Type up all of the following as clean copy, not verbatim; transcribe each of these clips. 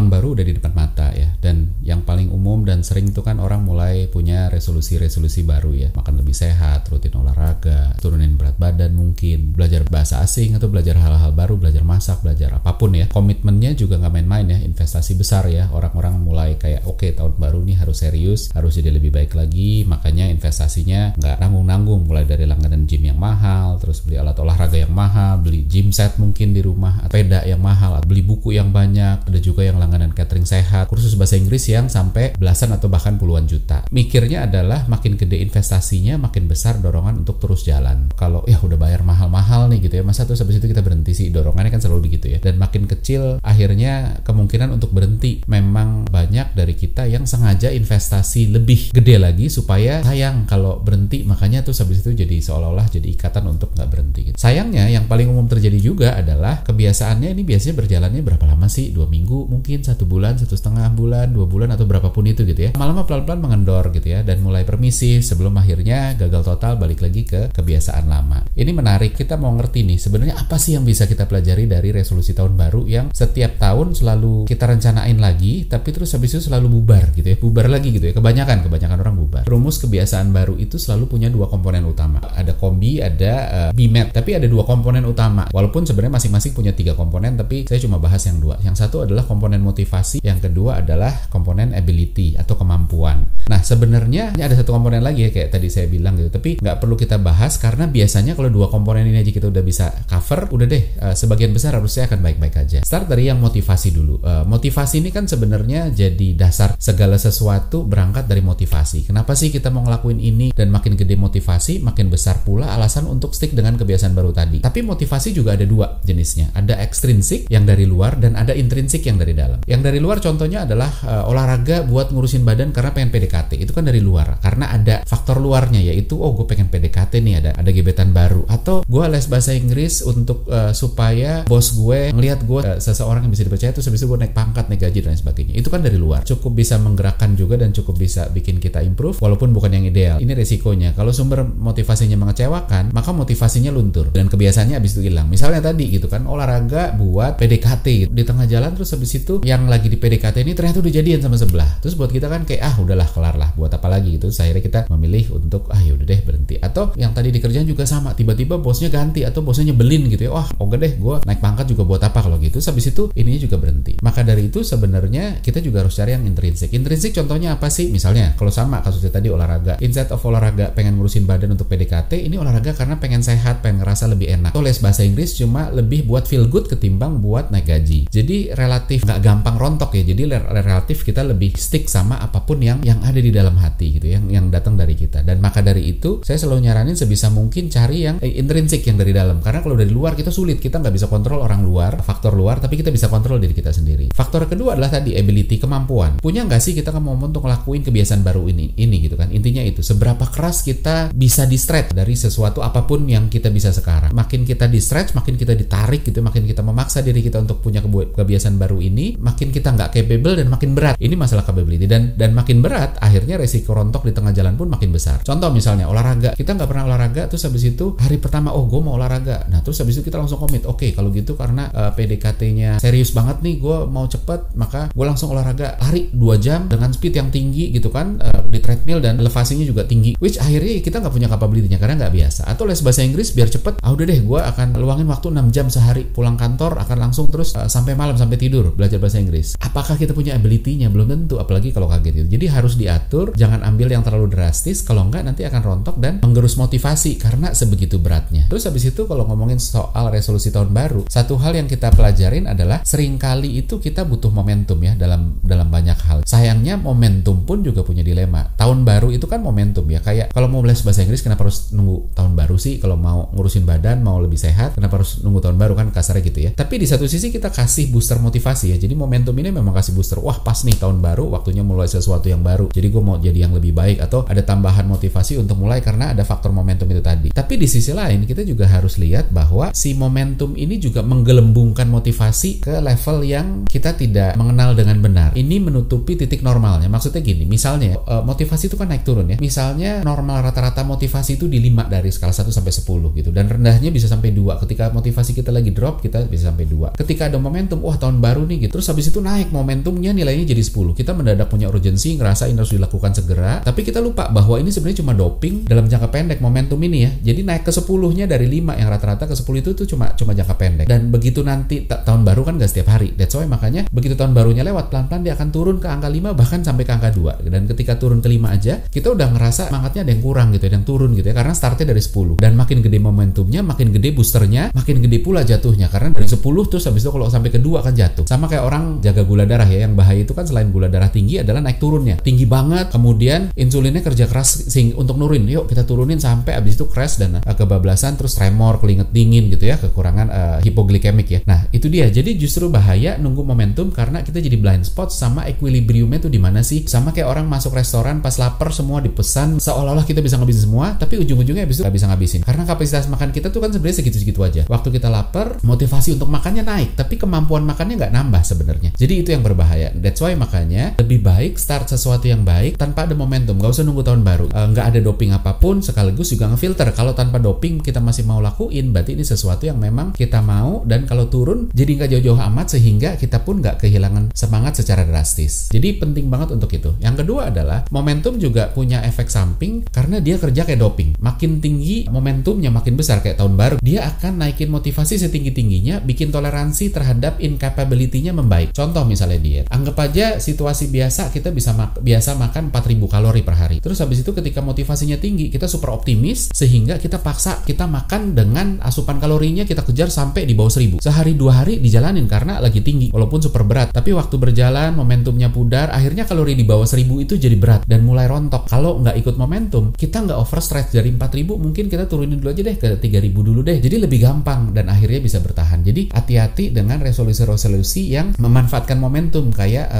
tahun baru udah di depan mata ya, dan yang paling umum dan sering itu kan orang mulai punya resolusi-resolusi baru ya, makan lebih sehat, rutin olahraga, turunin berat badan mungkin, belajar bahasa asing atau belajar hal-hal baru, belajar masak, belajar apapun ya. Komitmennya juga nggak main-main ya, investasi besar ya, orang-orang mulai kayak oke, tahun baru nih harus serius, harus jadi lebih baik lagi, makanya investasinya nggak nanggung-nanggung, mulai dari langganan gym yang mahal, terus beli alat olahraga yang mahal, beli gym set mungkin di rumah, peda yang mahal, beli buku yang banyak, ada juga yang langganan catering sehat, kursus bahasa Inggris yang sampai belasan atau bahkan puluhan juta. Mikirnya adalah makin gede investasinya, makin besar dorongan untuk terus jalan. Kalau ya udah bayar mahal-mahal nih gitu ya, masa terus habis itu kita berhenti sih, dorongannya kan selalu begitu ya. Dan makin kecil akhirnya kemungkinan untuk berhenti. Memang banyak dari kita yang sengaja investasi lebih gede lagi supaya sayang kalau berhenti, makanya terus habis itu jadi seolah-olah jadi ikatan untuk nggak berhenti gitu. Sayangnya yang paling umum terjadi juga adalah kebiasaannya ini biasanya berjalannya berapa lama sih? 2 minggu mungkin, 1 bulan, 1,5 bulan, 2 bulan atau berapapun itu gitu ya. Lama-lama pelan-pelan mengendor gitu ya, dan mulai permisif sebelum akhirnya gagal total balik lagi ke kebiasaan lama. Ini menarik, kita mau ngerti nih sebenarnya apa sih yang bisa kita pelajari dari resolusi tahun baru yang setiap tahun selalu kita rencanain lagi, tapi terus habis itu selalu bubar gitu ya, bubar lagi gitu ya. Kebanyakan orang bubar. Rumus kebiasaan baru itu selalu punya 2 komponen utama. Ada kombi, ada BMAT, tapi ada 2 komponen utama. Walaupun sebenarnya masing-masing punya 3 komponen, tapi saya cuma bahas yang 2. Yang satu adalah komponen motivasi, yang kedua adalah komponen ability atau kemampuan. Nah, sebenarnya ada 1 komponen lagi ya, kayak tadi saya bilang gitu, tapi nggak perlu kita bahas karena biasanya kalau 2 komponen ini aja kita udah bisa cover, udah deh, sebagian besar harusnya akan baik-baik aja. Start dari yang motivasi dulu. Motivasi ini kan sebenarnya jadi dasar segala sesuatu, berangkat dari motivasi. Kenapa sih kita mau ngelakuin ini? Dan makin gede motivasi, makin besar pula alasan untuk stick dengan kebiasaan baru tadi. Tapi motivasi juga ada 2 jenisnya. Ada ekstrinsik yang dari luar dan ada intrinsik yang dari dalam. Yang dari luar contohnya adalah olahraga buat ngurusin badan karena pengen PDKT. Itu kan dari luar, karena ada faktor luarnya, yaitu oh gue pengen PDKT nih, ada gebetan baru, atau gue les bahasa Inggris untuk supaya bos gue ngelihat gue seseorang yang bisa dipercaya, terus habis itu gue naik pangkat, naik gaji dan lain sebagainya. Itu kan dari luar. Cukup bisa menggerakkan juga dan cukup bisa bikin kita improve, walaupun bukan yang ideal. Ini resikonya. Kalau sumber motivasinya mengecewakan, maka motivasinya luntur dan kebiasaannya habis itu hilang. Misalnya tadi gitu kan, olahraga buat PDKT gitu. Di tengah jalan terus habis itu yang lagi di PDKT ini ternyata udah jadian sama sebelah. Terus buat kita kan kayak udahlah, kelar lah, buat apa lagi gitu. Terus akhirnya kita memilih untuk yaudah deh berhenti. Atau yang tadi di kerjaan juga sama, tiba-tiba bosnya ganti atau bosnya nyebelin gitu ya. Oke deh, gue naik pangkat juga buat apa kalau gitu. Terus habis itu ini juga berhenti. Maka dari itu sebenarnya kita juga harus cari yang intrinsik. Intrinsik contohnya apa sih? Misalnya kalau sama kasusnya tadi olahraga, instead of olahraga pengen ngurusin badan untuk PDKT, ini olahraga karena pengen sehat, pengen ngerasa lebih enak. Atau les bahasa Inggris cuma lebih buat feel good ketimbang buat naik gaji. Jadi relatif nggak gampang rontok ya. Jadi relatif kita lebih stick sama apapun yang ada di dalam hati gitu, yang datang dari kita. Dan maka dari itu saya selalu nyaranin sebisa mungkin cari yang intrinsik, yang dari dalam. Karena kalau dari luar kita sulit, kita nggak bisa kontrol orang luar, faktor luar, tapi kita bisa kontrol diri kita sendiri. Faktor kedua adalah tadi ability, kemampuan. Punya nggak sih kita kemampuan untuk ngelakuin kebiasaan baru ini gitu kan? Intinya itu seberapa keras kita bisa di-stretch dari sesuatu apapun yang kita bisa sekarang. Makin kita di-stretch, makin kita ditarik gitu, makin kita memaksa diri kita untuk punya kebiasaan baru ini, makin kita nggak capable dan makin berat. Ini masalah capability dan makin berat, akhirnya resiko rontok di tengah jalan pun makin besar. Contoh misalnya olahraga, kita nggak pernah olahraga, terus habis itu hari pertama gue mau olahraga. Nah terus habis itu kita langsung komit, oke, kalau gitu karena PDKT-nya serius banget nih, gue mau cepet, maka gue langsung olahraga lari 2 jam dengan speed yang tinggi gitu kan, di treadmill dan elevasinya juga tinggi, which akhirnya kita nggak punya capability-nya karena nggak biasa. Atau les bahasa Inggris biar cepet, udah deh gue akan luangin waktu 6 jam sehari, pulang kantor akan langsung terus sampai malam sampai tidur belajar bahasa Inggris. Apakah kita punya ability-nya? Belum tentu, apalagi kalau kaget gitu. Jadi harus diatur, jangan ambil yang terlalu drastis, kalau enggak nanti akan rontok dan menggerus motivasi karena sebegitu beratnya. Terus habis itu kalau ngomongin soal resolusi tahun baru, satu hal yang kita pelajarin adalah seringkali itu kita butuh momentum ya dalam banyak hal. Sayangnya momentum pun juga punya dilema. Tahun baru itu kan momentum ya, kayak kalau mau les bahasa Inggris kenapa harus nunggu tahun baru sih? Kalau mau ngurusin badan, mau lebih sehat, kenapa harus nunggu tahun baru, kan kasarnya gitu ya. Tapi di satu sisi kita kasih booster motivasi ya. Jadi momentum ini memang kasih booster. Wah, pas nih tahun baru, waktunya mulai sesuatu yang baru. Jadi gue mau jadi yang lebih baik, atau ada tambahan motivasi untuk mulai karena ada faktor momentum itu tadi. Tapi di sisi lain kita juga harus lihat bahwa si momentum ini juga menggelembungkan motivasi ke level yang kita tidak mengenal dengan benar. Ini menutupi titik normalnya. Maksudnya gini, misalnya motivasi itu kan naik turun ya. Misalnya normal rata-rata motivasi itu di 5 dari skala 1 sampai 10 gitu, dan rendahnya bisa sampai 2. Ketika motivasi kita lagi drop, kita bisa sampai 2. Ketika ada momentum, wah tahun baru nih gitu, Terus habis itu naik momentumnya, nilainya jadi 10. Kita mendadak punya urgensi, ngerasa ini harus dilakukan segera, tapi kita lupa bahwa ini sebenarnya cuma doping dalam jangka pendek momentum ini ya. Jadi naik ke 10-nya dari 5 yang rata-rata ke 10 itu cuma jangka pendek. Dan begitu nanti tahun baru kan gak setiap hari. That's why makanya begitu tahun barunya lewat, pelan-pelan dia akan turun ke angka 5 bahkan sampai ke angka 2. Dan ketika turun ke 5 aja, kita udah ngerasa semangatnya ada yang kurang gitu, ada yang turun gitu ya, karena startnya dari 10. Dan makin gede momentumnya, makin gede boosternya, makin gede pula jatuhnya, karena dari 10 terus habis itu kalau sampai ke 2 kan jatuh. Sama kayak orang jaga gula darah ya, yang bahaya itu kan selain gula darah tinggi adalah naik turunnya tinggi banget, kemudian insulinnya kerja keras untuk nurin, yuk kita turunin sampai abis itu crash dan kebablasan, terus tremor, keringet dingin gitu ya, kekurangan hipoglikemik ya. Nah itu dia, jadi justru bahaya nunggu momentum karena kita jadi blind spot sama equilibriumnya tuh dimana sih. Sama kayak orang masuk restoran pas lapar semua dipesan seolah-olah kita bisa ngabisin semua, tapi ujung-ujungnya abis itu gak bisa ngabisin karena kapasitas makan kita tuh kan sebenarnya segitu-segitu aja. Waktu kita lapar motivasi untuk makannya naik tapi kemampuan makannya nggak nambah sebenarnya. Jadi itu yang berbahaya. That's why makanya lebih baik start sesuatu yang baik tanpa ada momentum. Gak usah nunggu tahun baru, nggak ada doping apapun, sekaligus juga ngefilter. Kalau tanpa doping kita masih mau lakuin, berarti ini sesuatu yang memang kita mau, dan kalau turun jadi nggak jauh-jauh amat sehingga kita pun nggak kehilangan semangat secara drastis. Jadi penting banget untuk itu. Yang kedua adalah momentum juga punya efek samping karena dia kerja kayak doping. Makin tinggi momentumnya makin besar kayak tahun baru, dia akan naikin motivasi setinggi-tingginya, bikin toleransi terhadap incapability-nya membaik. Contoh misalnya diet, anggap aja situasi biasa kita bisa makan 4000 kalori per hari. Terus habis itu ketika motivasinya tinggi, kita super optimis sehingga kita paksa kita makan dengan asupan kalorinya kita kejar sampai di bawah 1000. Sehari 2 hari dijalanin karena lagi tinggi walaupun super berat, tapi waktu berjalan momentumnya pudar, akhirnya kalori di bawah 1000 itu jadi berat dan mulai rontok. Kalau nggak ikut momentum, kita nggak overstretch dari 4000, mungkin kita turunin dulu aja deh ke 3000 dulu deh. Jadi lebih gampang dan akhirnya bisa bertahan. Jadi hati-hati dengan resolusi-resolusi yang memanfaatkan momentum kayak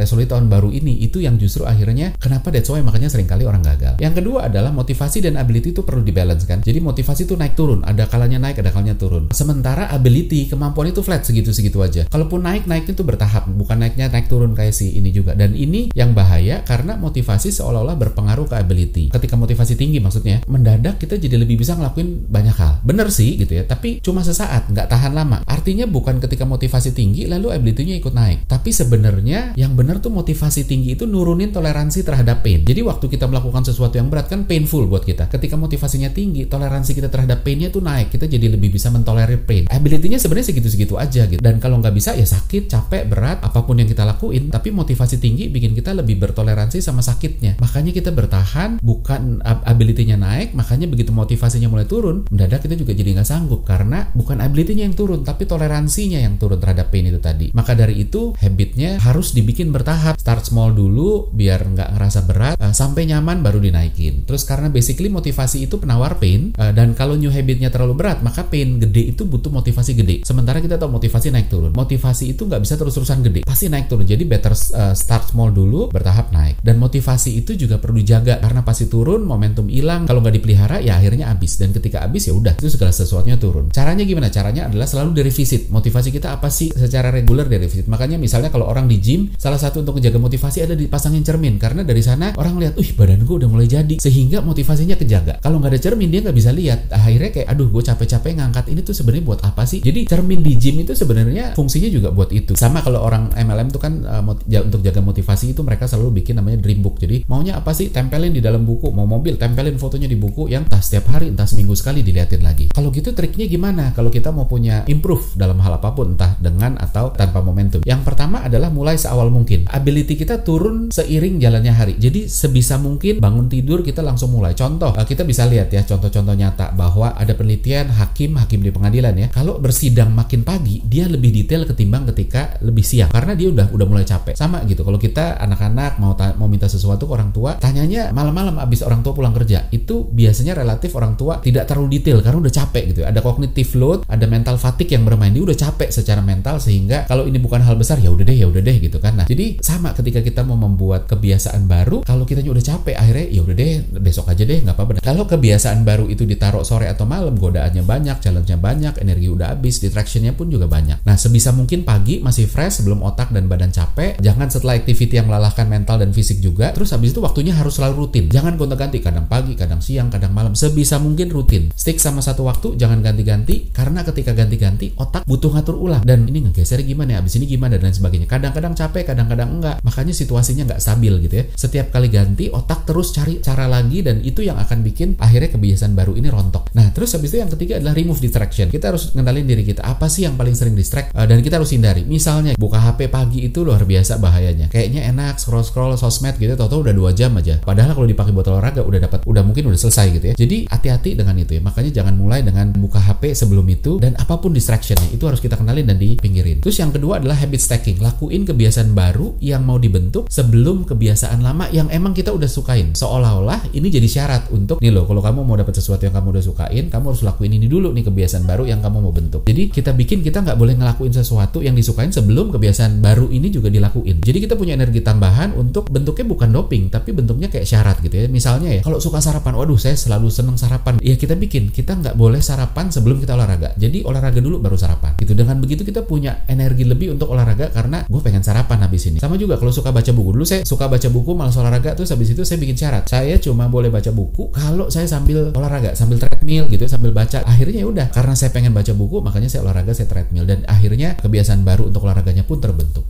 resolusi tahun baru ini, itu yang justru akhirnya kenapa that's why makanya seringkali orang gagal. Yang kedua adalah motivasi dan ability itu perlu dibalance kan. Jadi motivasi itu naik turun, ada kalanya naik, ada kalanya turun. Sementara ability, kemampuan itu flat segitu-segitu aja. Kalaupun naik-naiknya itu bertahap, bukan naiknya naik turun kayak si ini juga. Dan ini yang bahaya karena motivasi seolah-olah berpengaruh ke ability. Ketika motivasi tinggi maksudnya, mendadak kita jadi lebih bisa ngelakuin banyak hal. Bener sih gitu ya, tapi cuma sesaat, nggak tahan lama. Artinya bukan ketika motivasi tinggi lalu ability-nya ikut naik, tapi sebenarnya yang benar tuh motivasi tinggi itu nurunin toleransi terhadap pain. Jadi waktu kita melakukan sesuatu yang berat kan painful buat kita. Ketika motivasinya tinggi, toleransi kita terhadap painnya tuh naik, kita jadi lebih bisa mentolerir pain. Ability-nya sebenarnya segitu-segitu aja gitu. Dan kalau nggak bisa ya sakit, capek, berat, apapun yang kita lakuin, tapi motivasi tinggi bikin kita lebih bertoleransi sama sakitnya. Makanya kita bertahan, bukan ability-nya naik. Makanya begitu motivasinya mulai turun, mendadak kita juga jadi nggak sanggup karena bukan ability-nya yang turun, tapi toleransinya yang turun terhadap pain itu tadi. Maka dari itu habitnya harus dibikin bertahap, start small dulu biar nggak ngerasa berat, sampai nyaman baru dinaikin. Terus karena basically motivasi itu penawar pain, dan kalau new habitnya terlalu berat maka pain gede itu butuh motivasi gede. Sementara kita tahu motivasi naik turun, motivasi itu nggak bisa terus-terusan gede, pasti naik turun. Jadi better start small dulu, bertahap naik. Dan motivasi itu juga perlu dijaga karena pasti turun, momentum hilang, kalau nggak dipelihara ya akhirnya habis. Dan ketika habis ya udah, itu segala sesuatunya turun. Caranya gimana? Caranya adalah selalu direvisit motivasi kita apa sih secara reguler defisit. Makanya misalnya kalau orang di gym, salah satu untuk menjaga motivasi ada dipasangin cermin, karena dari sana orang lihat, badan gue udah mulai jadi, sehingga motivasinya kejaga. Kalau nggak ada cermin dia nggak bisa lihat, akhirnya kayak aduh gue capek-capek ngangkat ini tuh sebenarnya buat apa sih. Jadi cermin di gym itu sebenarnya fungsinya juga buat itu. Sama kalau orang MLM tuh kan untuk jaga motivasi itu mereka selalu bikin namanya dream book. Jadi maunya apa sih, tempelin di dalam buku. Mau mobil tempelin fotonya di buku yang entah setiap hari entah seminggu sekali diliatin lagi. Kalau gitu triknya gimana kalau kita mau punya improve dalam hal apapun, entah dengan atau tanpa momentum? Yang pertama adalah mulai seawal mungkin. Ability kita turun seiring jalannya hari. Jadi sebisa mungkin bangun tidur kita langsung mulai. Contoh, kita bisa lihat ya contoh-contoh nyata bahwa ada penelitian hakim di pengadilan ya. Kalau bersidang makin pagi dia lebih detail ketimbang ketika lebih siang karena dia udah mulai capek. Sama gitu kalau kita anak-anak mau minta sesuatu ke orang tua, tanyanya malam-malam abis orang tua pulang kerja. Itu biasanya relatif orang tua tidak terlalu detail karena udah capek gitu. Ada cognitive load, ada mental fatigue yang bermain, dia udah capek secara mental sehingga kalau ini bukan hal besar ya udah deh gitu kan. Nah, jadi sama ketika kita mau membuat kebiasaan baru, kalau kita udah capek akhirnya ya udah deh besok aja deh, nggak apa-apa. Kalau kebiasaan baru itu ditaruh sore atau malam, godaannya banyak, challenge-nya banyak, energi udah habis, distraction-nya pun juga banyak. Nah, sebisa mungkin pagi masih fresh sebelum otak dan badan capek, jangan setelah activity yang melalahkan mental dan fisik juga. Terus habis itu waktunya harus selalu rutin, jangan gonta-ganti, kadang pagi, kadang siang, kadang malam, sebisa mungkin rutin. Stick sama satu waktu, jangan ganti-ganti karena ketika ganti-ganti otak butuh ngatur ulang. Dan ini ngegeser gimana ya, habis ini gimana dan lain sebagainya. Kadang-kadang capek, kadang-kadang enggak. Makanya situasinya enggak stabil gitu ya. Setiap kali ganti, otak terus cari cara lagi dan itu yang akan bikin akhirnya kebiasaan baru ini rontok. Nah, terus habis itu yang ketiga adalah remove distraction. Kita harus ngendalin diri kita. Apa sih yang paling sering distract dan kita harus hindari. Misalnya, buka HP pagi itu luar biasa bahayanya. Kayaknya enak scroll-scroll sosmed gitu, tau-tau udah 2 jam aja. Padahal kalau dipakai buat olahraga udah mungkin udah selesai gitu ya. Jadi hati-hati dengan itu ya. Makanya jangan mulai dengan buka HP sebelum itu dan apapun distractionnya itu harus kita kenalin dan dipinggirin. Terus yang kedua adalah habit stacking. Lakuin kebiasaan baru yang mau dibentuk sebelum kebiasaan lama yang emang kita udah sukain. Seolah-olah ini jadi syarat untuk nih loh, kalau kamu mau dapat sesuatu yang kamu udah sukain, kamu harus lakuin ini dulu nih kebiasaan baru yang kamu mau bentuk. Jadi kita nggak boleh ngelakuin sesuatu yang disukain sebelum kebiasaan baru ini juga dilakuin. Jadi kita punya energi tambahan untuk bentuknya bukan doping, tapi bentuknya kayak syarat gitu ya. Misalnya ya, kalau suka sarapan, waduh saya selalu seneng sarapan. Ya kita bikin, kita nggak boleh sarapan sebelum kita olahraga. Jadi olahraga dulu baru sarapan. Gitu. Dengan begitu kita punya energi lebih untuk olahraga karena gue pengen sarapan habis ini. Sama juga kalau suka baca buku. Dulu saya suka baca buku malas olahraga, terus habis itu saya bikin syarat. Saya cuma boleh baca buku kalau saya sambil olahraga, sambil treadmill gitu, sambil baca. Akhirnya ya udah, karena saya pengen baca buku makanya saya olahraga, saya treadmill dan akhirnya kebiasaan baru untuk olahraganya pun terbentuk.